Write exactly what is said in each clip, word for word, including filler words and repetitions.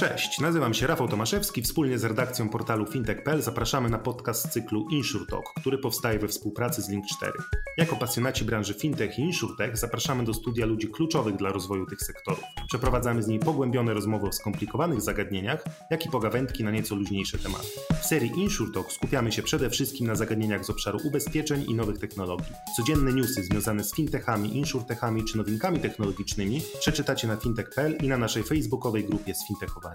Cześć, nazywam się Rafał Tomaszewski, wspólnie z redakcją portalu Fintech kropka pe el zapraszamy na podcast cyklu InsureTalk, który powstaje we współpracy z Link cztery. Jako pasjonaci branży Fintech i InsureTech zapraszamy do studia ludzi kluczowych dla rozwoju tych sektorów. Przeprowadzamy z niej pogłębione rozmowy o skomplikowanych zagadnieniach, jak i pogawędki na nieco luźniejsze tematy. W serii InsureTalk skupiamy się przede wszystkim na zagadnieniach z obszaru ubezpieczeń i nowych technologii. Codzienne newsy związane z fintechami, insurtechami czy nowinkami technologicznymi przeczytacie na fintech kropka pe el i na naszej facebookowej grupie z Fintechowa.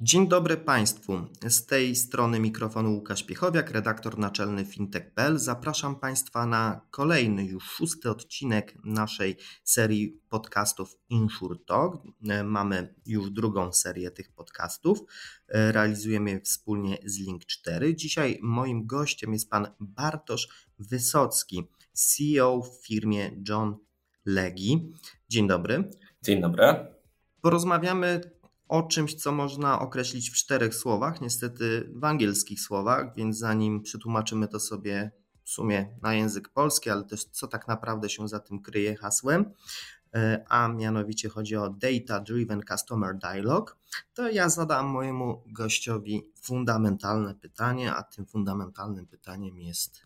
Dzień dobry Państwu. Z tej strony mikrofonu Łukasz Piechowiak, redaktor naczelny Fintech kropka pe el. Zapraszam Państwa na kolejny, już szósty odcinek naszej serii podcastów InsureTalk. Mamy już drugą serię tych podcastów. Realizujemy je wspólnie z Link cztery. Dzisiaj moim gościem jest pan Bartosz Wysocki, C E O w firmie John Legi. Dzień dobry. Dzień dobry. Porozmawiamy o czymś, co można określić w czterech słowach, niestety w angielskich słowach, więc zanim przetłumaczymy to sobie w sumie na język polski, ale też co tak naprawdę się za tym kryje hasłem, a mianowicie chodzi o Data Driven Customer Dialogue, to ja zadam mojemu gościowi fundamentalne pytanie, a tym fundamentalnym pytaniem jest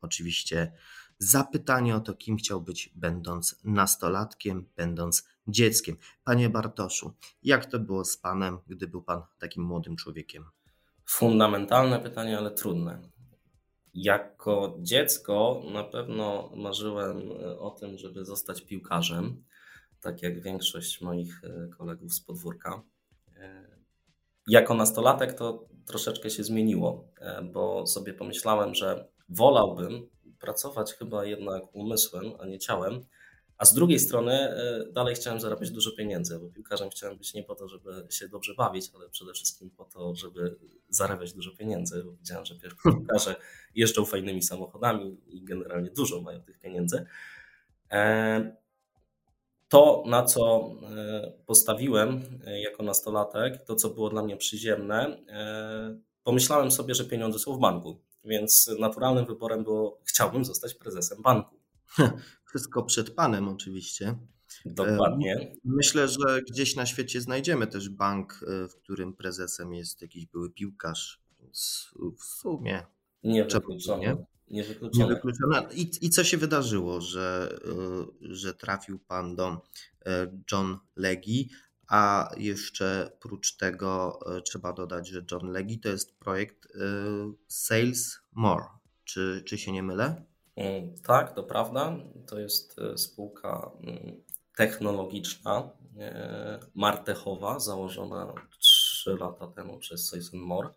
oczywiście zapytanie o to, kim chciał być, będąc nastolatkiem, będąc dzieckiem. Panie Bartoszu, jak to było z panem, gdy był pan takim młodym człowiekiem? Fundamentalne pytanie, ale trudne. Jako dziecko na pewno marzyłem o tym, żeby zostać piłkarzem, tak jak większość moich kolegów z podwórka. Jako nastolatek to troszeczkę się zmieniło, bo sobie pomyślałem, że wolałbym pracować chyba jednak umysłem, a nie ciałem, a z drugiej strony dalej chciałem zarabiać dużo pieniędzy, bo piłkarzem chciałem być nie po to, żeby się dobrze bawić, ale przede wszystkim po to, żeby zarabiać dużo pieniędzy, bo widziałem, że piłkarze jeżdżą fajnymi samochodami i generalnie dużo mają tych pieniędzy. To, na co postawiłem jako nastolatek, to, co było dla mnie przyziemne, pomyślałem sobie, że pieniądze są w banku, więc naturalnym wyborem było, chciałbym zostać prezesem banku. Wszystko przed panem oczywiście. Dokładnie. Myślę, że gdzieś na świecie znajdziemy też bank, w którym prezesem jest jakiś były piłkarz. W sumie. Niewykluczone. Niewykluczone. Niewykluczone. I, I co się wydarzyło, że, że trafił pan do John Legi, a jeszcze prócz tego trzeba dodać, że John Legi to jest projekt Sales and More. Czy, czy się nie mylę? Tak, to prawda. To jest spółka technologiczna, martechowa, założona trzy lata temu przez Sales and More.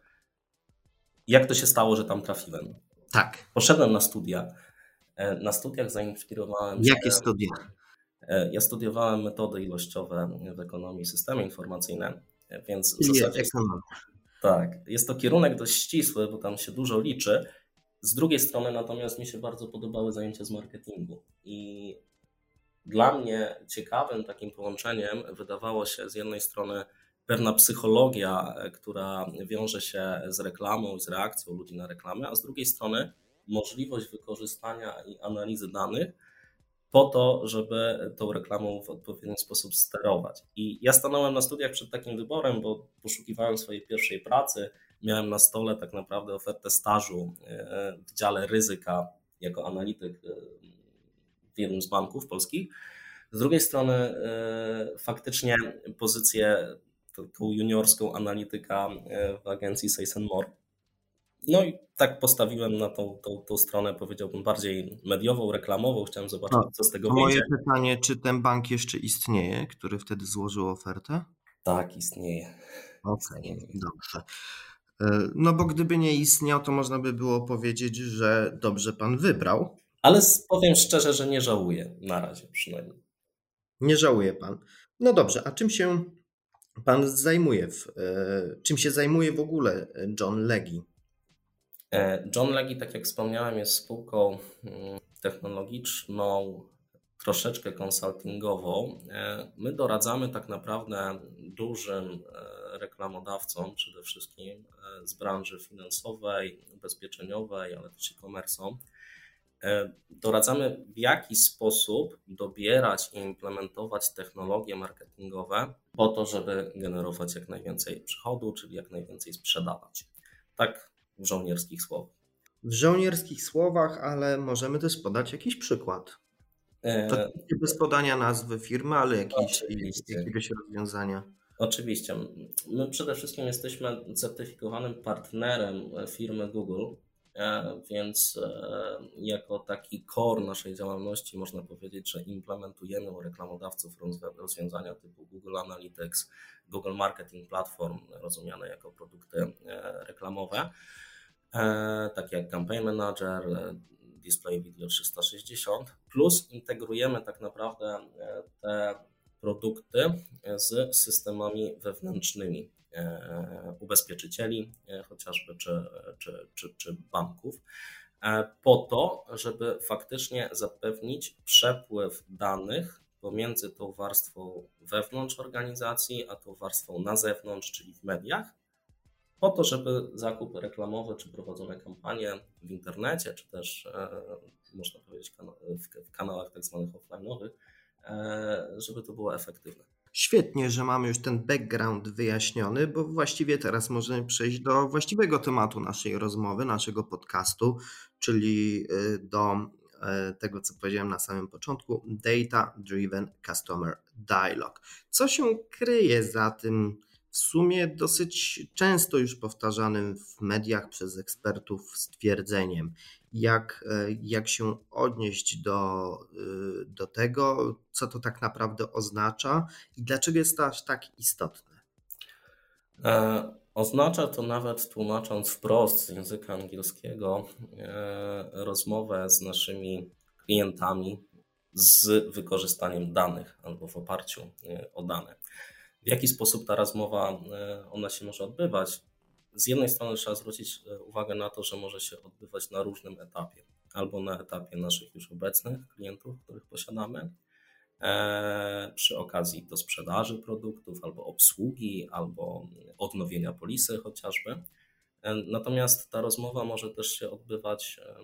Jak to się stało, że tam trafiłem? Tak. Poszedłem na studia. Na studiach zainspirowałem się... Jakie studia? Ja studiowałem metody ilościowe w ekonomii, systemy informacyjne, więc... W zasadzie jest, tak. Jest to kierunek dość ścisły, bo tam się dużo liczy. Z drugiej strony natomiast mi się bardzo podobały zajęcia z marketingu i dla mnie ciekawym takim połączeniem wydawało się z jednej strony pewna psychologia, która wiąże się z reklamą i z reakcją ludzi na reklamę, a z drugiej strony możliwość wykorzystania i analizy danych po to, żeby tą reklamą w odpowiedni sposób sterować. I ja stanąłem na studiach przed takim wyborem, bo poszukiwałem swojej pierwszej pracy. Miałem na stole tak naprawdę ofertę stażu w dziale ryzyka jako analityk w jednym z banków polskich. Z drugiej strony faktycznie pozycję tą juniorską analityka w agencji Sales and More. No i tak postawiłem na tą, tą, tą stronę, powiedziałbym, bardziej mediową, reklamową. Chciałem zobaczyć, A, co z tego wyjdzie. Moje pytanie, czy ten bank jeszcze istnieje, który wtedy złożył ofertę? Tak, istnieje. Okej, okay, dobrze. No bo gdyby nie istniał, to można by było powiedzieć, że dobrze pan wybrał. Ale powiem szczerze, że nie żałuję na razie przynajmniej. Nie żałuje pan. No dobrze, a czym się pan zajmuje? W, czym się zajmuje w ogóle John Legi? John Legi, tak jak wspomniałem, jest spółką technologiczną, troszeczkę konsultingową. My doradzamy tak naprawdę dużym reklamodawcom, przede wszystkim z branży finansowej, ubezpieczeniowej, ale też e-commerce'om, doradzamy, w jaki sposób dobierać i implementować technologie marketingowe po to, żeby generować jak najwięcej przychodu, czyli jak najwięcej sprzedawać. Tak w żołnierskich słowach. W żołnierskich słowach, ale możemy też podać jakiś przykład. To nie bez podania nazwy firmy, ale jakiejś, jakiegoś rozwiązania. Oczywiście. My przede wszystkim jesteśmy certyfikowanym partnerem firmy Google, więc jako taki core naszej działalności można powiedzieć, że implementujemy u reklamodawców rozwiązania typu Google Analytics, Google Marketing Platform, rozumiane jako produkty reklamowe, takie jak Campaign Manager, Display Video trzysta sześćdziesiąt, plus integrujemy tak naprawdę te produkty z systemami wewnętrznymi ubezpieczycieli chociażby czy, czy, czy, czy banków po to, żeby faktycznie zapewnić przepływ danych pomiędzy tą warstwą wewnątrz organizacji, a tą warstwą na zewnątrz, czyli w mediach, po to, żeby zakup reklamowy czy prowadzone kampanie w internecie, czy też można powiedzieć w kanałach tak zwanych offline'owych, żeby to było efektywne. Świetnie, że mamy już ten background wyjaśniony, bo właściwie teraz możemy przejść do właściwego tematu naszej rozmowy, naszego podcastu, czyli do tego, co powiedziałem na samym początku, Data Driven Customer Dialogue. Co się kryje za tym w sumie dosyć często już powtarzanym w mediach przez ekspertów stwierdzeniem? Jak, jak się odnieść do, do tego, co to tak naprawdę oznacza i dlaczego jest to aż tak istotne? E, oznacza to, nawet tłumacząc wprost z języka angielskiego, e, rozmowę z naszymi klientami z wykorzystaniem danych albo w oparciu e, o dane. W jaki sposób ta rozmowa, e, ona się może odbywać? Z jednej strony trzeba zwrócić uwagę na to, że może się odbywać na różnym etapie. Albo na etapie naszych już obecnych klientów, których posiadamy, e, przy okazji do sprzedaży produktów, albo obsługi, albo odnowienia polisy chociażby. E, natomiast ta rozmowa może też się odbywać e,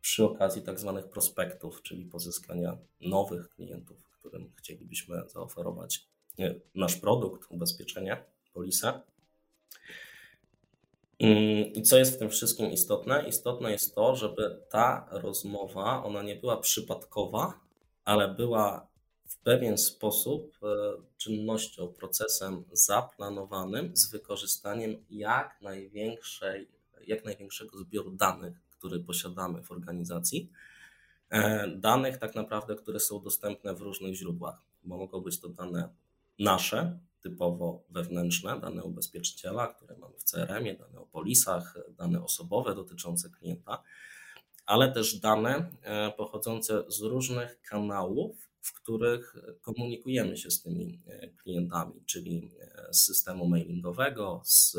przy okazji tak zwanych prospektów, czyli pozyskania nowych klientów, którym chcielibyśmy zaoferować e, nasz produkt, ubezpieczenie, polisę. I co jest w tym wszystkim istotne? Istotne jest to, żeby ta rozmowa, ona nie była przypadkowa, ale była w pewien sposób czynnością, procesem zaplanowanym z wykorzystaniem jak największej, jak największego zbioru danych, który posiadamy w organizacji. Danych tak naprawdę, które są dostępne w różnych źródłach, bo mogą być to dane nasze, typowo wewnętrzne, dane ubezpieczyciela, które mamy w C R M-ie, dane o polisach, dane osobowe dotyczące klienta, ale też dane pochodzące z różnych kanałów, w których komunikujemy się z tymi klientami, czyli z systemu mailingowego, z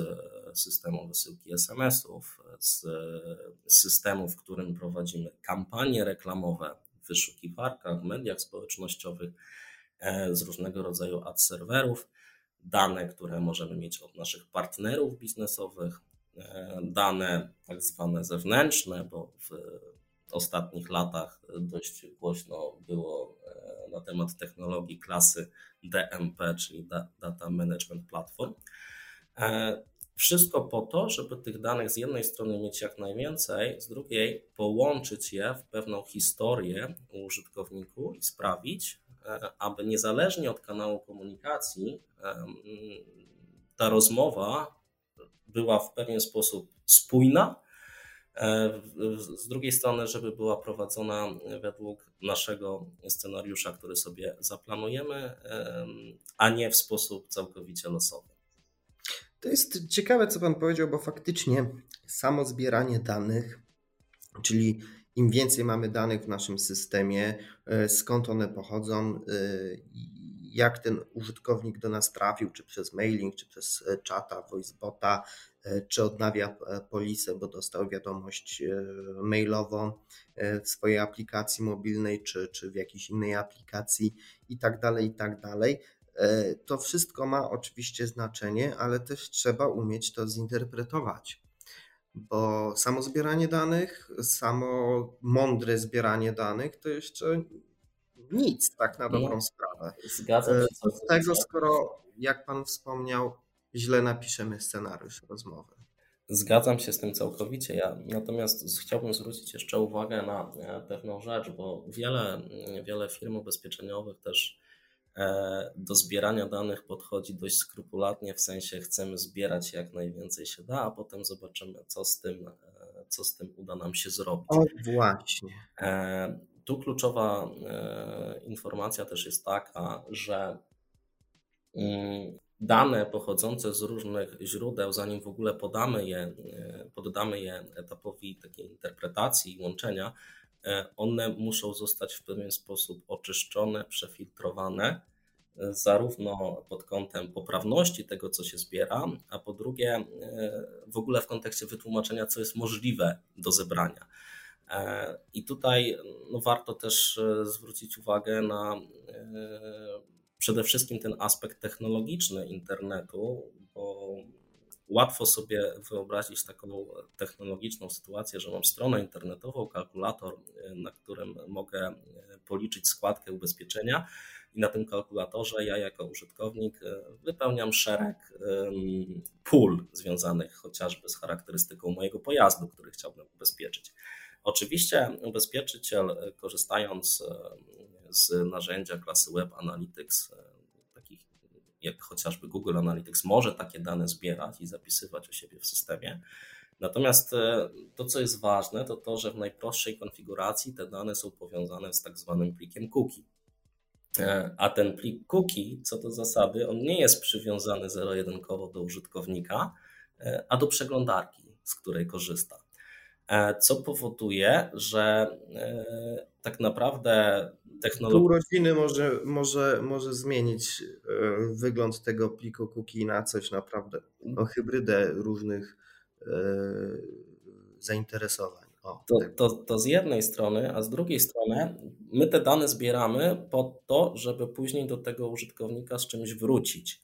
systemu wysyłki es em es ów, z systemu, w którym prowadzimy kampanie reklamowe w wyszukiwarkach, mediach społecznościowych, z różnego rodzaju ad serwerów, dane, które możemy mieć od naszych partnerów biznesowych, dane tak zwane zewnętrzne, bo w ostatnich latach dość głośno było na temat technologii klasy D M P, czyli Data Management Platform. Wszystko po to, żeby tych danych z jednej strony mieć jak najwięcej, z drugiej połączyć je w pewną historię u użytkowniku i sprawić, aby niezależnie od kanału komunikacji ta rozmowa była w pewien sposób spójna, z drugiej strony, żeby była prowadzona według naszego scenariusza, który sobie zaplanujemy, a nie w sposób całkowicie losowy. To jest ciekawe, co Pan powiedział, bo faktycznie samo zbieranie danych, czyli im więcej mamy danych w naszym systemie, skąd one pochodzą, jak ten użytkownik do nas trafił, czy przez mailing, czy przez czata, voicebota, czy odnawia polisę, bo dostał wiadomość mailową w swojej aplikacji mobilnej, czy, czy w jakiejś innej aplikacji i tak dalej, i tak dalej. To wszystko ma oczywiście znaczenie, ale też trzeba umieć to zinterpretować. bo samo zbieranie danych, samo mądre zbieranie danych to jeszcze nic tak na dobrą Nie. sprawę. Zgadzam się. Z tego, skoro, jak pan wspomniał, źle napiszemy scenariusz rozmowy. Zgadzam się z tym całkowicie. Ja natomiast chciałbym zwrócić jeszcze uwagę na pewną rzecz, bo wiele, wiele firm ubezpieczeniowych też do zbierania danych podchodzi dość skrupulatnie, w sensie chcemy zbierać jak najwięcej się da, a potem zobaczymy, co z tym, co z tym uda nam się zrobić. O, właśnie. Tu kluczowa informacja też jest taka, że dane pochodzące z różnych źródeł, zanim w ogóle podamy je, poddamy je etapowi takiej interpretacji i łączenia, one muszą zostać w pewien sposób oczyszczone, przefiltrowane, zarówno pod kątem poprawności tego, co się zbiera, a po drugie w ogóle w kontekście wytłumaczenia, co jest możliwe do zebrania. I tutaj no, warto też zwrócić uwagę na przede wszystkim ten aspekt technologiczny internetu, bo łatwo sobie wyobrazić taką technologiczną sytuację, że mam stronę internetową, kalkulator, na którym mogę policzyć składkę ubezpieczenia i na tym kalkulatorze ja jako użytkownik wypełniam szereg pól związanych chociażby z charakterystyką mojego pojazdu, który chciałbym ubezpieczyć. Oczywiście ubezpieczyciel, korzystając z narzędzia klasy Web Analytics, takich jak chociażby Google Analytics, może takie dane zbierać i zapisywać u siebie w systemie. Natomiast to, co jest ważne, to to, że w najprostszej konfiguracji te dane są powiązane z tak zwanym plikiem cookie. A ten plik cookie, co do zasady, on nie jest przywiązany zero-jedynkowo do użytkownika, a do przeglądarki, z której korzysta. Co powoduje, że tak naprawdę technologia... Pół rodziny może, może, może zmienić wygląd tego pliku cookie na coś naprawdę, no, hybrydę różnych zainteresowań. O, to, tak. to, to z jednej strony, a z drugiej strony my te dane zbieramy po to, żeby później do tego użytkownika z czymś wrócić.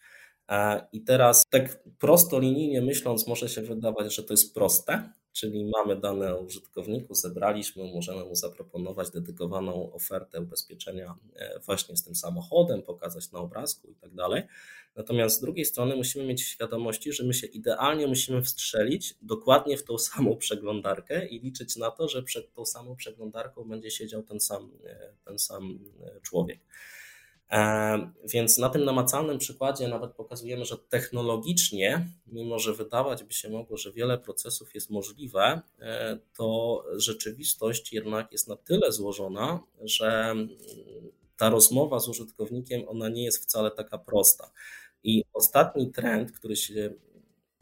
I teraz tak prostolinijnie myśląc może się wydawać, że to jest proste, czyli mamy dane o użytkowniku, zebraliśmy, możemy mu zaproponować dedykowaną ofertę ubezpieczenia właśnie z tym samochodem, pokazać na obrazku i tak dalej. Natomiast z drugiej strony musimy mieć świadomości, że my się idealnie musimy wstrzelić dokładnie w tą samą przeglądarkę i liczyć na to, że przed tą samą przeglądarką będzie siedział ten sam, ten sam człowiek. Więc na tym namacalnym przykładzie nawet pokazujemy, że technologicznie, mimo że wydawać by się mogło, że wiele procesów jest możliwe, to rzeczywistość jednak jest na tyle złożona, że ta rozmowa z użytkownikiem, ona nie jest wcale taka prosta. I ostatni trend, który się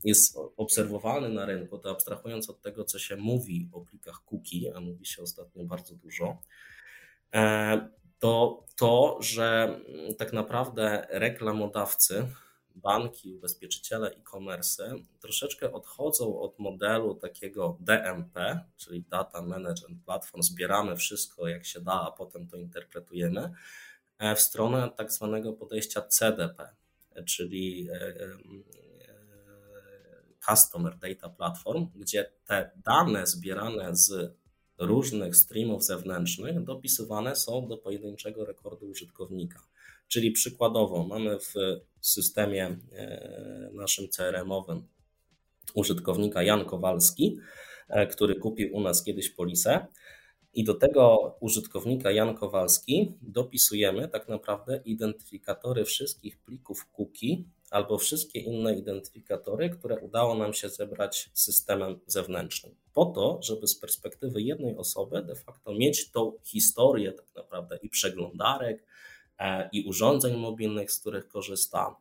jest obserwowany na rynku, to abstrahując od tego, co się mówi o plikach cookie, a mówi się ostatnio bardzo dużo, to to, że tak naprawdę reklamodawcy, banki, ubezpieczyciele, e-commerce troszeczkę odchodzą od modelu takiego D M P, czyli Data Management Platform, zbieramy wszystko jak się da, a potem to interpretujemy, w stronę tak zwanego podejścia C D P, czyli Customer Data Platform, gdzie te dane zbierane z różnych streamów zewnętrznych dopisywane są do pojedynczego rekordu użytkownika. Czyli przykładowo mamy w systemie naszym C R M-owym użytkownika Jan Kowalski, który kupił u nas kiedyś polisę i do tego użytkownika Jan Kowalski dopisujemy tak naprawdę identyfikatory wszystkich plików cookie albo wszystkie inne identyfikatory, które udało nam się zebrać systemem zewnętrznym. Po to, żeby z perspektywy jednej osoby de facto mieć tą historię tak naprawdę i przeglądarek, i urządzeń mobilnych, z których korzysta,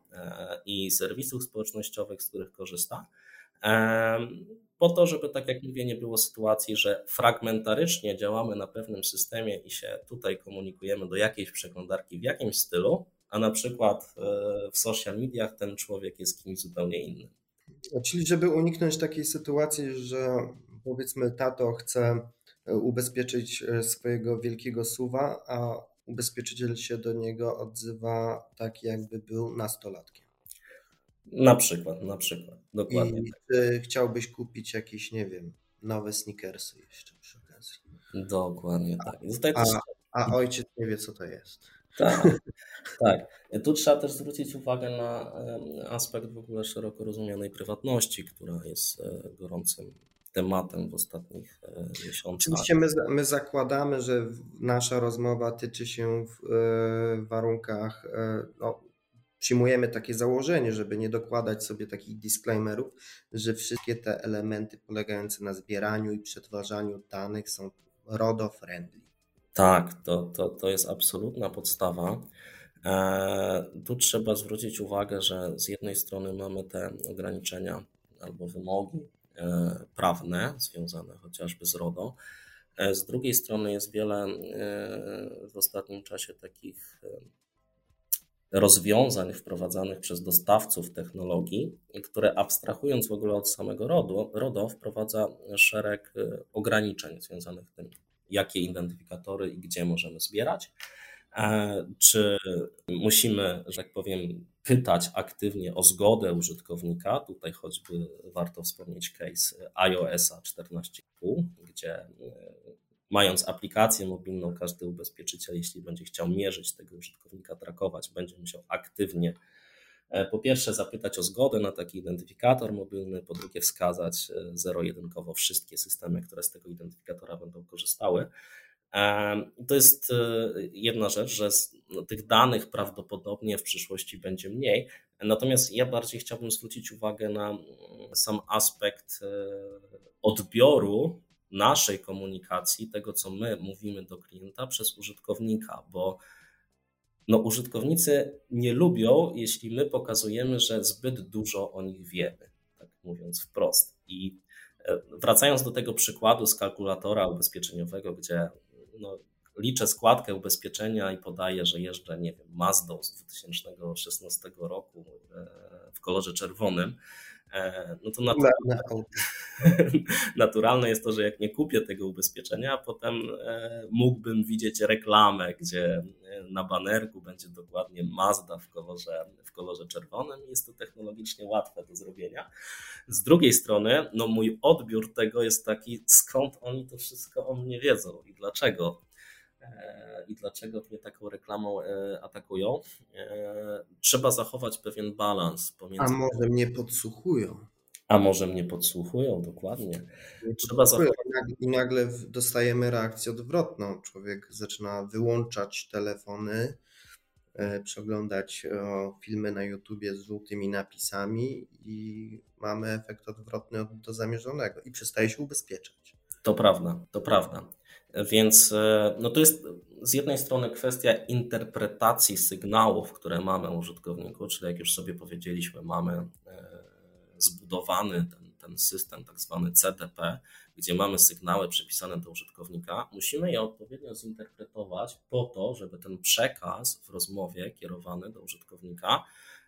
i serwisów społecznościowych, z których korzysta. Po to, żeby tak jak mówię, nie było sytuacji, że fragmentarycznie działamy na pewnym systemie i się tutaj komunikujemy do jakiejś przeglądarki w jakimś stylu, a na przykład w social mediach ten człowiek jest kimś zupełnie innym. Czyli żeby uniknąć takiej sytuacji, że powiedzmy tato chce ubezpieczyć swojego wielkiego suwa, a ubezpieczyciel się do niego odzywa tak, jakby był nastolatkiem. Na przykład, na przykład, dokładnie. I ty chciałbyś kupić jakieś, nie wiem, nowe sneakersy jeszcze przy okazji. Dokładnie tak. A, tutaj też... a, a ojciec nie wie, co to jest. Tak, tak. Tu trzeba też zwrócić uwagę na aspekt w ogóle szeroko rozumianej prywatności, która jest gorącym tematem w ostatnich miesiącach. Oczywiście my, my zakładamy, że nasza rozmowa tyczy się w, w warunkach, no, przyjmujemy takie założenie, żeby nie dokładać sobie takich disclaimerów, że wszystkie te elementy polegające na zbieraniu i przetwarzaniu danych są R O D O friendly. Tak, to, to, to jest absolutna podstawa. Eee, tu trzeba zwrócić uwagę, że z jednej strony mamy te ograniczenia albo wymogi e, prawne związane chociażby z R O D O. E, z drugiej strony jest wiele e, w ostatnim czasie takich e, rozwiązań wprowadzanych przez dostawców technologii, które abstrahując w ogóle od samego R O D O, R O D O wprowadza szereg e, ograniczeń związanych z tym, jakie identyfikatory i gdzie możemy zbierać, czy musimy, że tak powiem, pytać aktywnie o zgodę użytkownika. Tutaj choćby warto wspomnieć case iOS czternaście pięć, gdzie mając aplikację mobilną, każdy ubezpieczyciel, jeśli będzie chciał mierzyć tego użytkownika, trakować, będzie musiał aktywnie po pierwsze zapytać o zgodę na taki identyfikator mobilny, po drugie wskazać zero-jedynkowo wszystkie systemy, które z tego identyfikatora będą korzystały. To jest jedna rzecz, że tych danych prawdopodobnie w przyszłości będzie mniej, natomiast ja bardziej chciałbym zwrócić uwagę na sam aspekt odbioru naszej komunikacji, tego co my mówimy do klienta przez użytkownika, bo no, użytkownicy nie lubią, jeśli my pokazujemy, że zbyt dużo o nich wiemy, tak mówiąc wprost. I wracając do tego przykładu z kalkulatora ubezpieczeniowego, gdzie no, liczę składkę ubezpieczenia i podaję, że jeżdżę, nie wiem, Mazdą z dwa tysiące szesnastego roku w kolorze czerwonym, no to naturalne, naturalne jest to, że jak nie kupię tego ubezpieczenia, a potem mógłbym widzieć reklamę, gdzie na banerku będzie dokładnie Mazda w kolorze, w kolorze czerwonym. Jest to technologicznie łatwe do zrobienia. Z drugiej strony, no mój odbiór tego jest taki, skąd oni to wszystko o mnie wiedzą i dlaczego. I dlaczego mnie taką reklamą atakują? Trzeba zachować pewien balans pomiędzy. A może mnie podsłuchują? A może mnie podsłuchują, dokładnie. Trzeba zachować. I nagle dostajemy reakcję odwrotną. Człowiek zaczyna wyłączać telefony, przeglądać filmy na YouTubie z żółtymi napisami i mamy efekt odwrotny do zamierzonego i przestaje się ubezpieczać. To prawda, to prawda. Więc no to jest z jednej strony kwestia interpretacji sygnałów, które mamy u użytkowniku, czyli jak już sobie powiedzieliśmy, mamy zbudowany ten, ten system tak zwany C D P, gdzie mamy sygnały przypisane do użytkownika, musimy je odpowiednio zinterpretować po to, żeby ten przekaz w rozmowie kierowany do użytkownika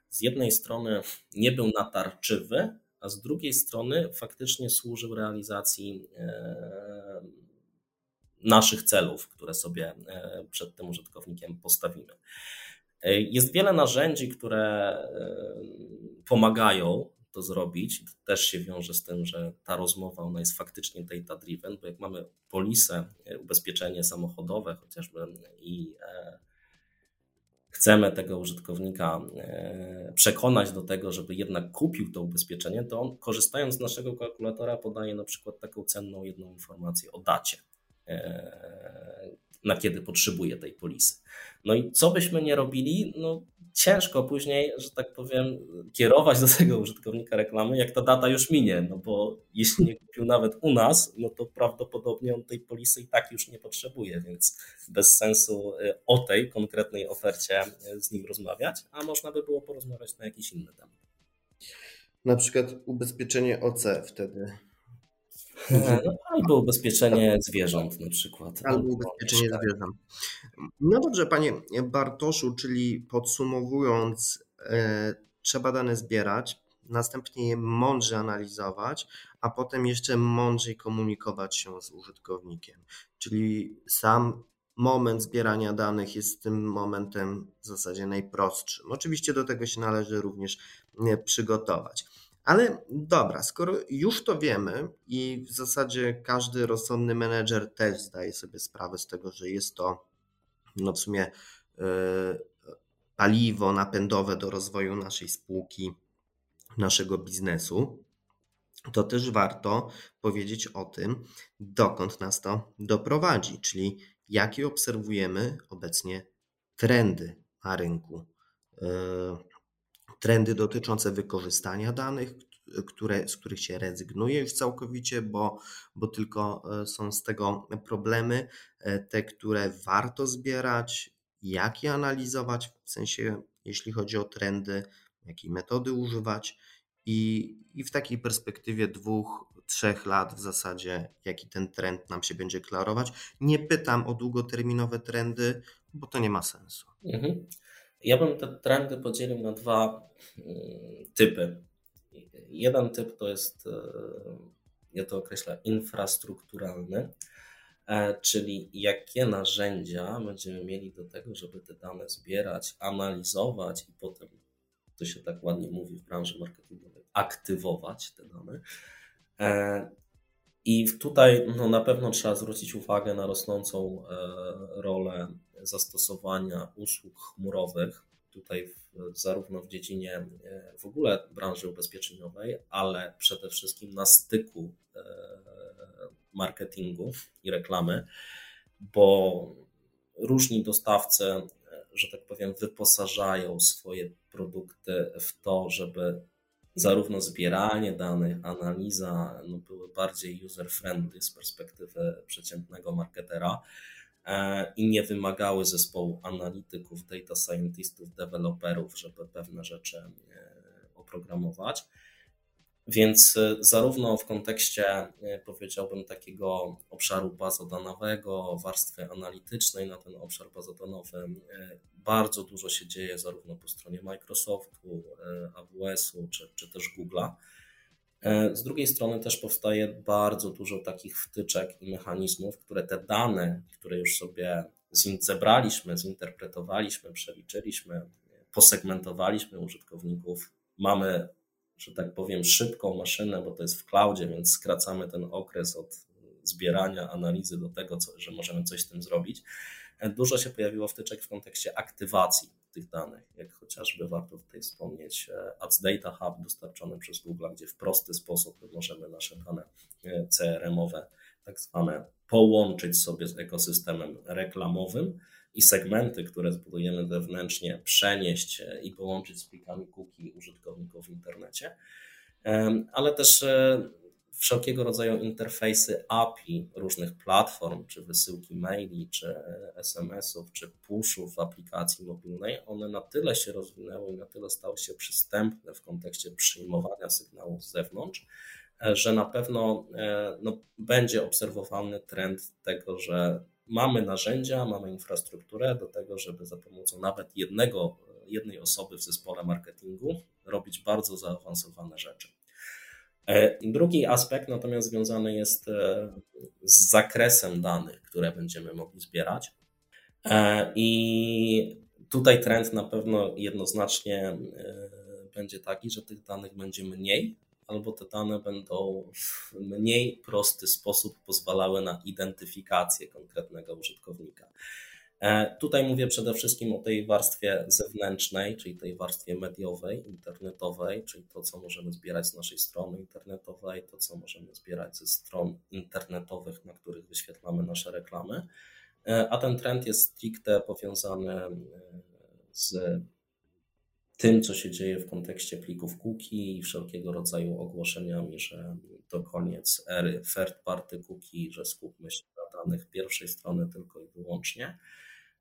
z jednej strony nie był natarczywy, a z drugiej strony faktycznie służył realizacji e, naszych celów, które sobie przed tym użytkownikiem postawimy. Jest wiele narzędzi, które pomagają to zrobić. Też się wiąże z tym, że ta rozmowa ona jest faktycznie data driven, bo jak mamy polisę, ubezpieczenie samochodowe chociażby i chcemy tego użytkownika przekonać do tego, żeby jednak kupił to ubezpieczenie, to on korzystając z naszego kalkulatora podaje na przykład taką cenną jedną informację o dacie, na kiedy potrzebuje tej polisy. No i co byśmy nie robili, no ciężko później, że tak powiem, kierować do tego użytkownika reklamy, jak ta data już minie, no bo jeśli nie kupił nawet u nas, no to prawdopodobnie on tej polisy i tak już nie potrzebuje, więc bez sensu o tej konkretnej ofercie z nim rozmawiać, a można by było porozmawiać na jakiś inny temat. Na przykład ubezpieczenie O C wtedy. Albo ubezpieczenie zwierząt na przykład. Albo ubezpieczenie zwierząt. No dobrze, panie Bartoszu, czyli podsumowując, e, trzeba dane zbierać, następnie je mądrze analizować, a potem jeszcze mądrzej komunikować się z użytkownikiem. Czyli sam moment zbierania danych jest tym momentem w zasadzie najprostszym. Oczywiście do tego się należy również przygotować. Ale dobra, skoro już to wiemy i w zasadzie każdy rozsądny menedżer też zdaje sobie sprawę z tego, że jest to no w sumie yy, paliwo napędowe do rozwoju naszej spółki, naszego biznesu, to też warto powiedzieć o tym, dokąd nas to doprowadzi, czyli jakie obserwujemy obecnie trendy na rynku. Yy, trendy dotyczące wykorzystania danych, które, z których się rezygnuje już całkowicie, bo, bo tylko są z tego problemy, te, które warto zbierać, jak je analizować, w sensie jeśli chodzi o trendy, jakiej metody używać i, i w takiej perspektywie dwóch, trzech lat w zasadzie, jaki ten trend nam się będzie klarować. Nie pytam o długoterminowe trendy, bo to nie ma sensu. Mhm. Ja bym te trendy podzielił na dwa typy. Jeden typ to jest, ja to określę, infrastrukturalny, czyli jakie narzędzia będziemy mieli do tego, żeby te dane zbierać, analizować i potem, to się tak ładnie mówi w branży marketingowej, aktywować te dane. I tutaj no, na pewno trzeba zwrócić uwagę na rosnącą rolę zastosowania usług chmurowych, tutaj w, zarówno w dziedzinie w ogóle branży ubezpieczeniowej, ale przede wszystkim na styku e, marketingu i reklamy, bo różni dostawcy, że tak powiem, wyposażają swoje produkty w to, żeby zarówno zbieranie danych, analiza no, były bardziej user-friendly z perspektywy przeciętnego marketera, i nie wymagały zespołu analityków, data scientistów, deweloperów, żeby pewne rzeczy oprogramować. Więc zarówno w kontekście, powiedziałbym, takiego obszaru bazodanowego, warstwy analitycznej na ten obszar bazodanowy bardzo dużo się dzieje zarówno po stronie Microsoftu, A W S-u czy, czy też Google'a. Z drugiej strony też powstaje bardzo dużo takich wtyczek i mechanizmów, które te dane, które już sobie zebraliśmy, zinterpretowaliśmy, przeliczyliśmy, posegmentowaliśmy użytkowników, mamy, że tak powiem, szybką maszynę, bo to jest w cloudzie, więc skracamy ten okres od zbierania, analizy do tego, co, że możemy coś z tym zrobić. Dużo się pojawiło wtyczek w kontekście aktywacji tych danych, jak chociażby warto tutaj wspomnieć Ads Data Hub dostarczony przez Google, gdzie w prosty sposób możemy nasze dane C R M-owe tak zwane połączyć sobie z ekosystemem reklamowym i segmenty, które zbudujemy wewnętrznie, przenieść i połączyć z plikami cookie użytkowników w internecie, ale też wszelkiego rodzaju interfejsy A P I różnych platform, czy wysyłki maili, czy S M S-ów, czy pushów w aplikacji mobilnej, one na tyle się rozwinęły i na tyle stały się przystępne w kontekście przyjmowania sygnałów z zewnątrz, że na pewno no, będzie obserwowany trend tego, że mamy narzędzia, mamy infrastrukturę do tego, żeby za pomocą nawet jednego, jednej osoby w zespole marketingu robić bardzo zaawansowane rzeczy. Drugi aspekt natomiast związany jest z zakresem danych, które będziemy mogli zbierać i tutaj trend na pewno jednoznacznie będzie taki, że tych danych będzie mniej albo te dane będą w mniej prosty sposób pozwalały na identyfikację konkretnego użytkownika. Tutaj mówię przede wszystkim o tej warstwie zewnętrznej, czyli tej warstwie mediowej, internetowej, czyli to, co możemy zbierać z naszej strony internetowej, to, co możemy zbierać ze stron internetowych, na których wyświetlamy nasze reklamy, a ten trend jest stricte powiązany z tym, co się dzieje w kontekście plików cookie i wszelkiego rodzaju ogłoszeniami, że to koniec ery third party cookie, że skupmy się na danych pierwszej strony tylko i wyłącznie.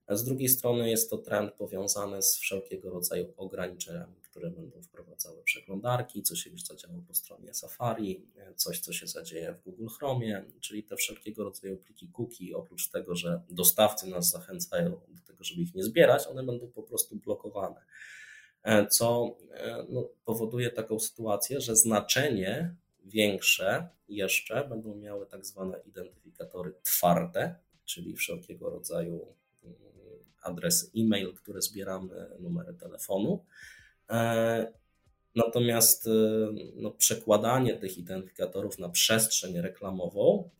Z drugiej strony jest to trend powiązany z wszelkiego rodzaju ograniczeniami, które będą wprowadzały przeglądarki, co się już zadziało po stronie Safari, coś, co się zadzieje w Google Chromie, czyli te wszelkiego rodzaju pliki cookie, oprócz tego, że dostawcy nas zachęcają do tego, żeby ich nie zbierać, one będą po prostu blokowane, co no, powoduje taką sytuację, że znaczenie większe jeszcze będą miały tak zwane identyfikatory twarde, czyli wszelkiego rodzaju adres e-mail, które zbieramy, numery telefonu. Natomiast no, przekładanie tych identyfikatorów na przestrzeń reklamową,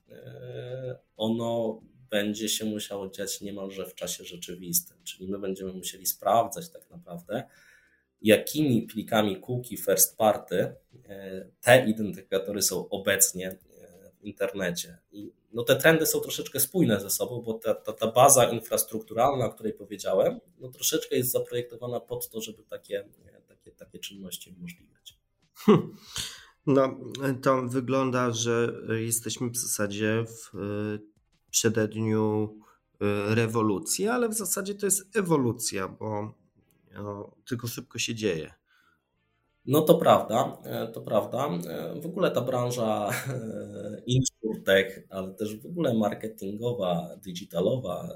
ono będzie się musiało dziać niemalże w czasie rzeczywistym, czyli my będziemy musieli sprawdzać tak naprawdę, jakimi plikami cookie first party te identyfikatory są obecnie w internecie. I no te trendy są troszeczkę spójne ze sobą, bo ta, ta, ta baza infrastrukturalna, o której powiedziałem, no troszeczkę jest zaprojektowana pod to, żeby takie, takie, takie czynności umożliwiać. Hmm. No to wygląda, że jesteśmy w zasadzie w przededniu rewolucji, ale w zasadzie to jest ewolucja, bo no, tylko szybko się dzieje. No to prawda, to prawda. W ogóle ta branża InsureTech, ale też w ogóle marketingowa, digitalowa,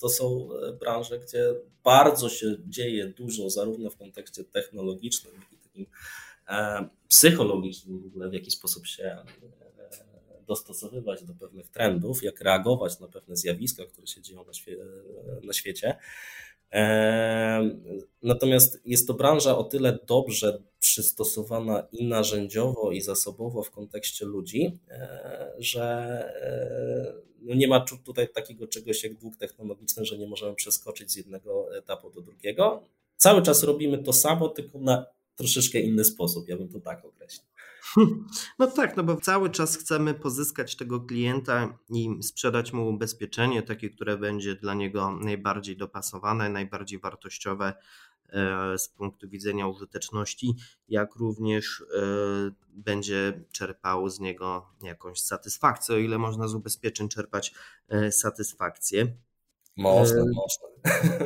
to są branże, gdzie bardzo się dzieje dużo, zarówno w kontekście technologicznym, jak i takim psychologicznym, w ogóle w jaki sposób się dostosowywać do pewnych trendów, jak reagować na pewne zjawiska, które się dzieją na, świe- na świecie. Natomiast jest to branża o tyle dobrze przystosowana i narzędziowo, i zasobowo w kontekście ludzi, że nie ma tutaj takiego czegoś jak dług technologiczny, że nie możemy przeskoczyć z jednego etapu do drugiego. Cały czas robimy to samo, tylko na troszeczkę inny sposób, ja bym to tak określił. No tak, no bo cały czas chcemy pozyskać tego klienta i sprzedać mu ubezpieczenie, takie, które będzie dla niego najbardziej dopasowane, najbardziej wartościowe z punktu widzenia użyteczności, jak również będzie czerpało z niego jakąś satysfakcję, o ile można z ubezpieczeń czerpać satysfakcję. Można, można.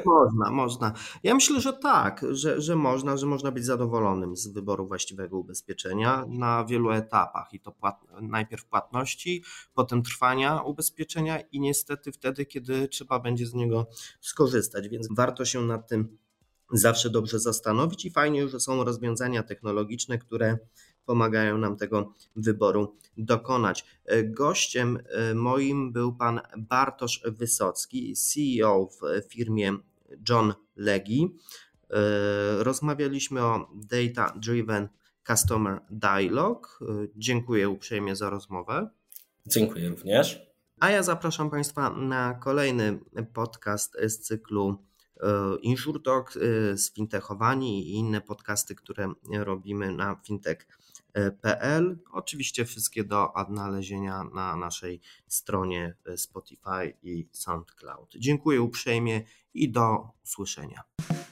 Można, można. Ja myślę, że tak, że, że można, że można być zadowolonym z wyboru właściwego ubezpieczenia na wielu etapach i to płat, najpierw płatności, potem trwania ubezpieczenia i niestety wtedy, kiedy trzeba będzie z niego skorzystać, więc warto się nad tym zawsze dobrze zastanowić i fajnie, że są rozwiązania technologiczne, które pomagają nam tego wyboru dokonać. Gościem moim był pan Bartosz Wysocki, C E O w firmie John Legi. Rozmawialiśmy o Data Driven Customer Dialogue. Dziękuję uprzejmie za rozmowę. Dziękuję również. A ja zapraszam Państwa na kolejny podcast z cyklu InsureTalk, Sfintechowani i inne podcasty, które robimy na fintech kropka pe el. Oczywiście wszystkie do odnalezienia na naszej stronie Spotify i SoundCloud. Dziękuję uprzejmie i do usłyszenia.